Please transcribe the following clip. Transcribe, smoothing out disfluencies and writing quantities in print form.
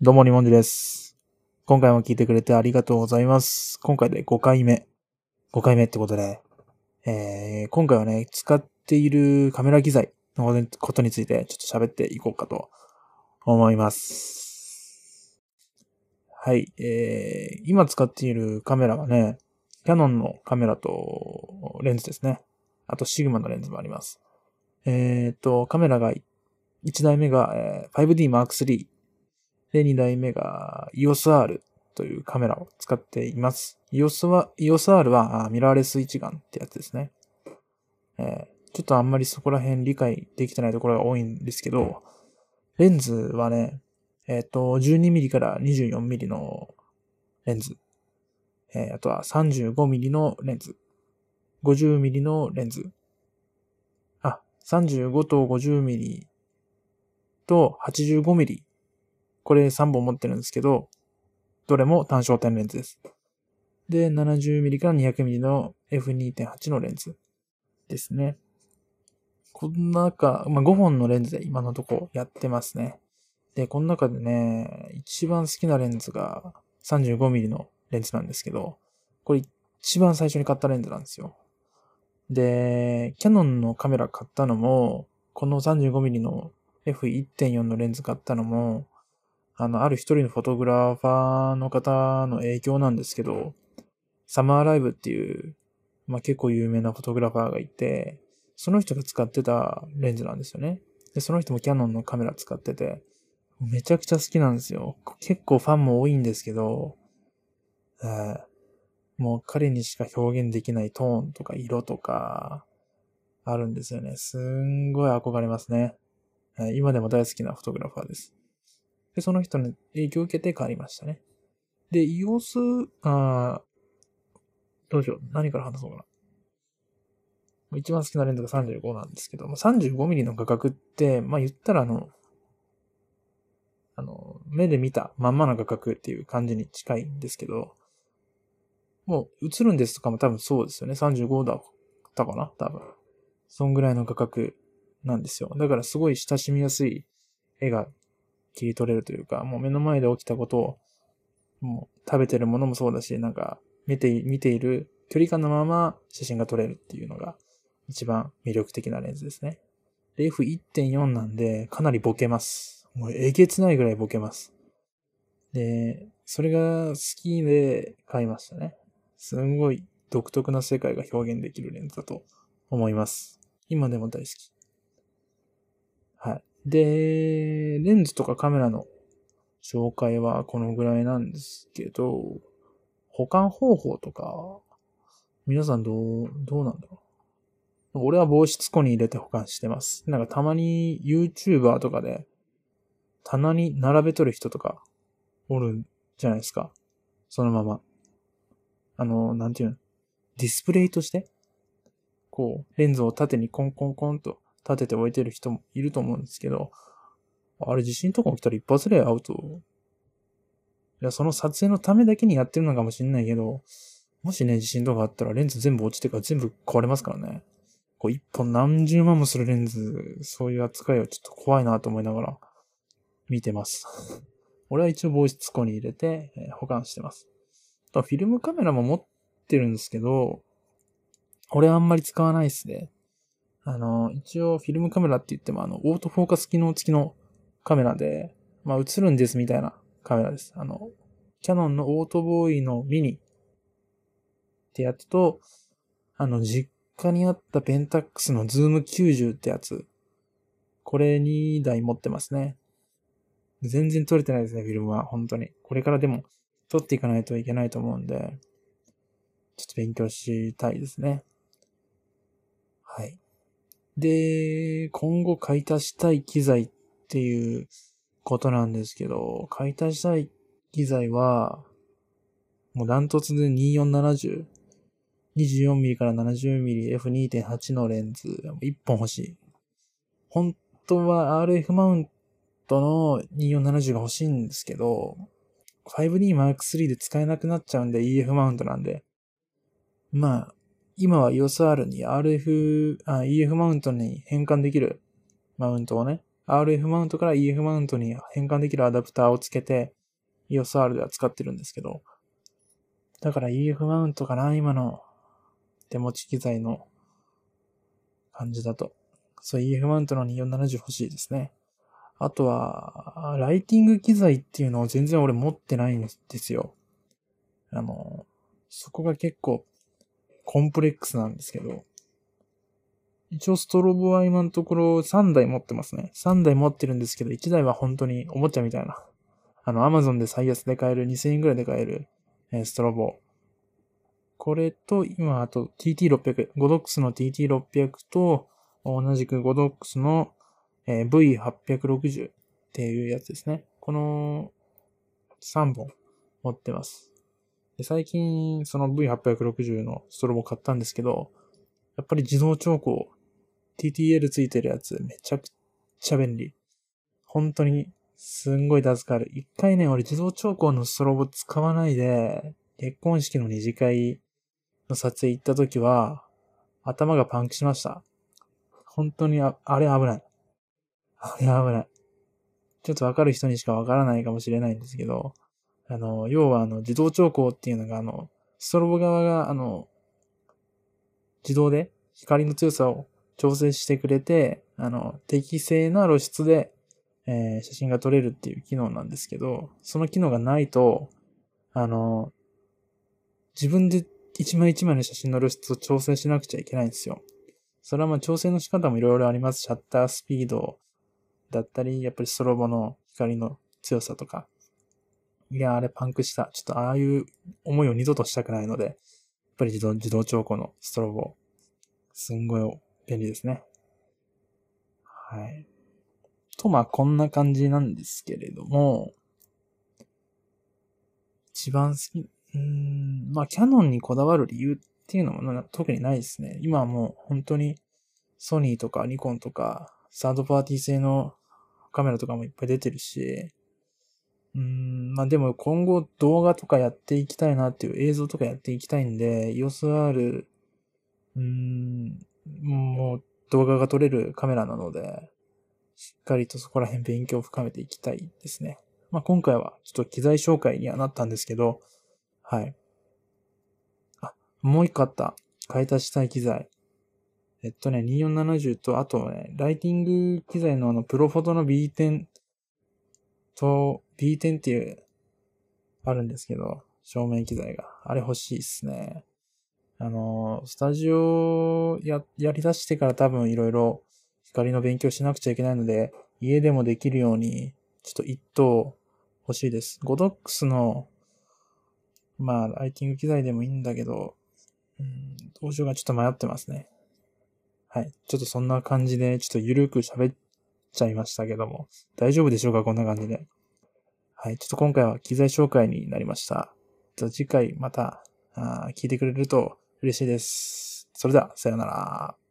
どうも、リモンジです。今回も聞いてくれてありがとうございます。今回で5回目ってことで、今回はね、使っているカメラ機材のことについてちょっと喋っていこうかと思います。はい、今使っているカメラはね、キヤノンのカメラとレンズですね。あとシグマのレンズもあります。カメラが1台目が 5D Mark III で2台目が EOS R というカメラを使っています。EOS R はミラーレス一眼ってやつですね。ちょっとあんまりそこら辺理解できてないところが多いんですけど、レンズはね、12mm から 24mm のレンズ。あとは 35mm のレンズ。50mm のレンズ。35と 50mm と 85mm。これ3本持ってるんですけど、どれも単焦点レンズです。で、70mm から 200mm の f2.8 のレンズですね。この中、5本のレンズで今のとこやってますね。で、この中でね、一番好きなレンズが 35mm のレンズなんですけど、これ一番最初に買ったレンズなんですよ。で、キヤノンのカメラ買ったのも、この 35mm の f1.4 のレンズ買ったのも、ある一人のフォトグラファーの方の影響なんですけど、サマーライブっていう、結構有名なフォトグラファーがいて、その人が使ってたレンズなんですよね。で、その人もキヤノンのカメラ使ってて、めちゃくちゃ好きなんですよ。結構ファンも多いんですけど、もう彼にしか表現できないトーンとか色とかあるんですよね。すんごい憧れますね。今でも大好きなフォトグラファーです。で、その人の影響を受けて変わりましたね。で、どうしよう。何から話そうかな。一番好きなレンズが35なんですけど、35mm の画角って、言ったら目で見たまんまな画角っていう感じに近いんですけど、もう映るんですとかも多分そうですよね。35だったかな多分。そんぐらいの画角なんですよ。だからすごい親しみやすい絵が切り取れるというか、もう目の前で起きたことを、もう食べてるものもそうだし、見ている距離感のまま写真が撮れるっていうのが一番魅力的なレンズですね。で、F1.4 なんでかなりボケます。もうえげつないぐらいボケます。で、それが好きで買いましたね。すんごい独特な世界が表現できるレンズだと思います。今でも大好き。はい。で、レンズとかカメラの紹介はこのぐらいなんですけど、保管方法とか、皆さんどうなんだろう。俺は防湿庫に入れて保管してます。なんかたまに YouTuber とかで棚に並べとる人とかおるんじゃないですか。そのまま。なんていうの？ディスプレイとして、こう、レンズを縦にコンコンコンと立てて置いてる人もいると思うんですけど、あれ地震とか起きたら一発でアウト。いや、その撮影のためだけにやってるのかもしれないけど、もしね、地震とかあったらレンズ全部落ちてから全部壊れますからね。こう、一本何十万もするレンズ、そういう扱いはちょっと怖いなと思いながら見てます。俺は一応防湿庫に入れて、保管してます。フィルムカメラも持ってるんですけど、俺はあんまり使わないですね。一応フィルムカメラって言ってもオートフォーカス機能付きのカメラで、映るんですみたいなカメラです。キヤノンのオートボーイのミニってやつと、実家にあったペンタックスのズーム90ってやつ。これ2台持ってますね。全然撮れてないですね、フィルムは。本当に。これからでも、撮っていかないといけないと思うんで、ちょっと勉強したいですね。はい。で、今後買い足したい機材っていうことなんですけど、買い足したい機材は、もうダントツで2470、24mm から 70mm f2.8 のレンズ、1本欲しい。本当は RF マウントの2470が欲しいんですけど、5D Mark III で使えなくなっちゃうんで EF マウントなんで。今は EOS R に EF マウントに変換できるマウントをね、RF マウントから EF マウントに変換できるアダプターをつけて EOS R では使ってるんですけど、だから EF マウントかな、今の手持ち機材の感じだと。そう、EF マウントの2470欲しいですね。あとは、ライティング機材っていうのを全然俺持ってないんですよ。そこが結構コンプレックスなんですけど、一応ストロボは今のところ3台持ってますね。3台持ってるんですけど、1台は本当におもちゃみたいな。Amazon で最安で買える、2000円くらいで買える、ストロボ。これと、今、あと TT600、5DOX の TT600 と、同じく 5DOX のV860 っていうやつですね。この3本持ってます。で、最近その V860 のストロボ買ったんですけど、やっぱり自動調光、TTL ついてるやつめちゃくちゃ便利。本当にすんごい助かる。一回ね、俺自動調光のストロボ使わないで、結婚式の二次会の撮影行った時は、頭がパンクしました。本当にあれ危ない。あれ危ない。ちょっとわかる人にしかわからないかもしれないんですけど、要は自動調光っていうのがストロボ側が自動で光の強さを調整してくれて、適正な露出で、写真が撮れるっていう機能なんですけど、その機能がないと、自分で一枚一枚の写真の露出を調整しなくちゃいけないんですよ。それはまあ調整の仕方もいろいろあります。シャッタースピードだったり、やっぱりストロボの光の強さとか。いや、あれパンクした。ちょっとああいう思いを二度としたくないので、やっぱり自動調光のストロボ、すんごい便利ですね。はい。と、まあこんな感じなんですけれども、一番好き、まあキヤノンにこだわる理由っていうのも特にないですね。今はもう本当にソニーとかニコンとかサードパーティー製のカメラとかもいっぱい出てるし、まあでも今後動画とかやっていきたいなっていう映像とかやっていきたいんで、EOS R、もう動画が撮れるカメラなので、しっかりとそこら辺勉強を深めていきたいですね。まあ今回はちょっと機材紹介にはなったんですけど、はい。もう一個あった。買い足したい機材。2470と、あとね、ライティング機材のプロフォトの B10 と、B10 っていう、あるんですけど、照明機材が。あれ欲しいっすね。スタジオやり出してから多分いろいろ光の勉強しなくちゃいけないので、家でもできるように、ちょっと一等欲しいです。5DOX の、まあ、ライティング機材でもいいんだけど、どうしようかちょっと迷ってますね。はい。ちょっとそんな感じで、ちょっとゆるく喋っちゃいましたけども、大丈夫でしょうかこんな感じで。はい。ちょっと今回は機材紹介になりました。次回また、聞いてくれると嬉しいです。それでは、さよなら。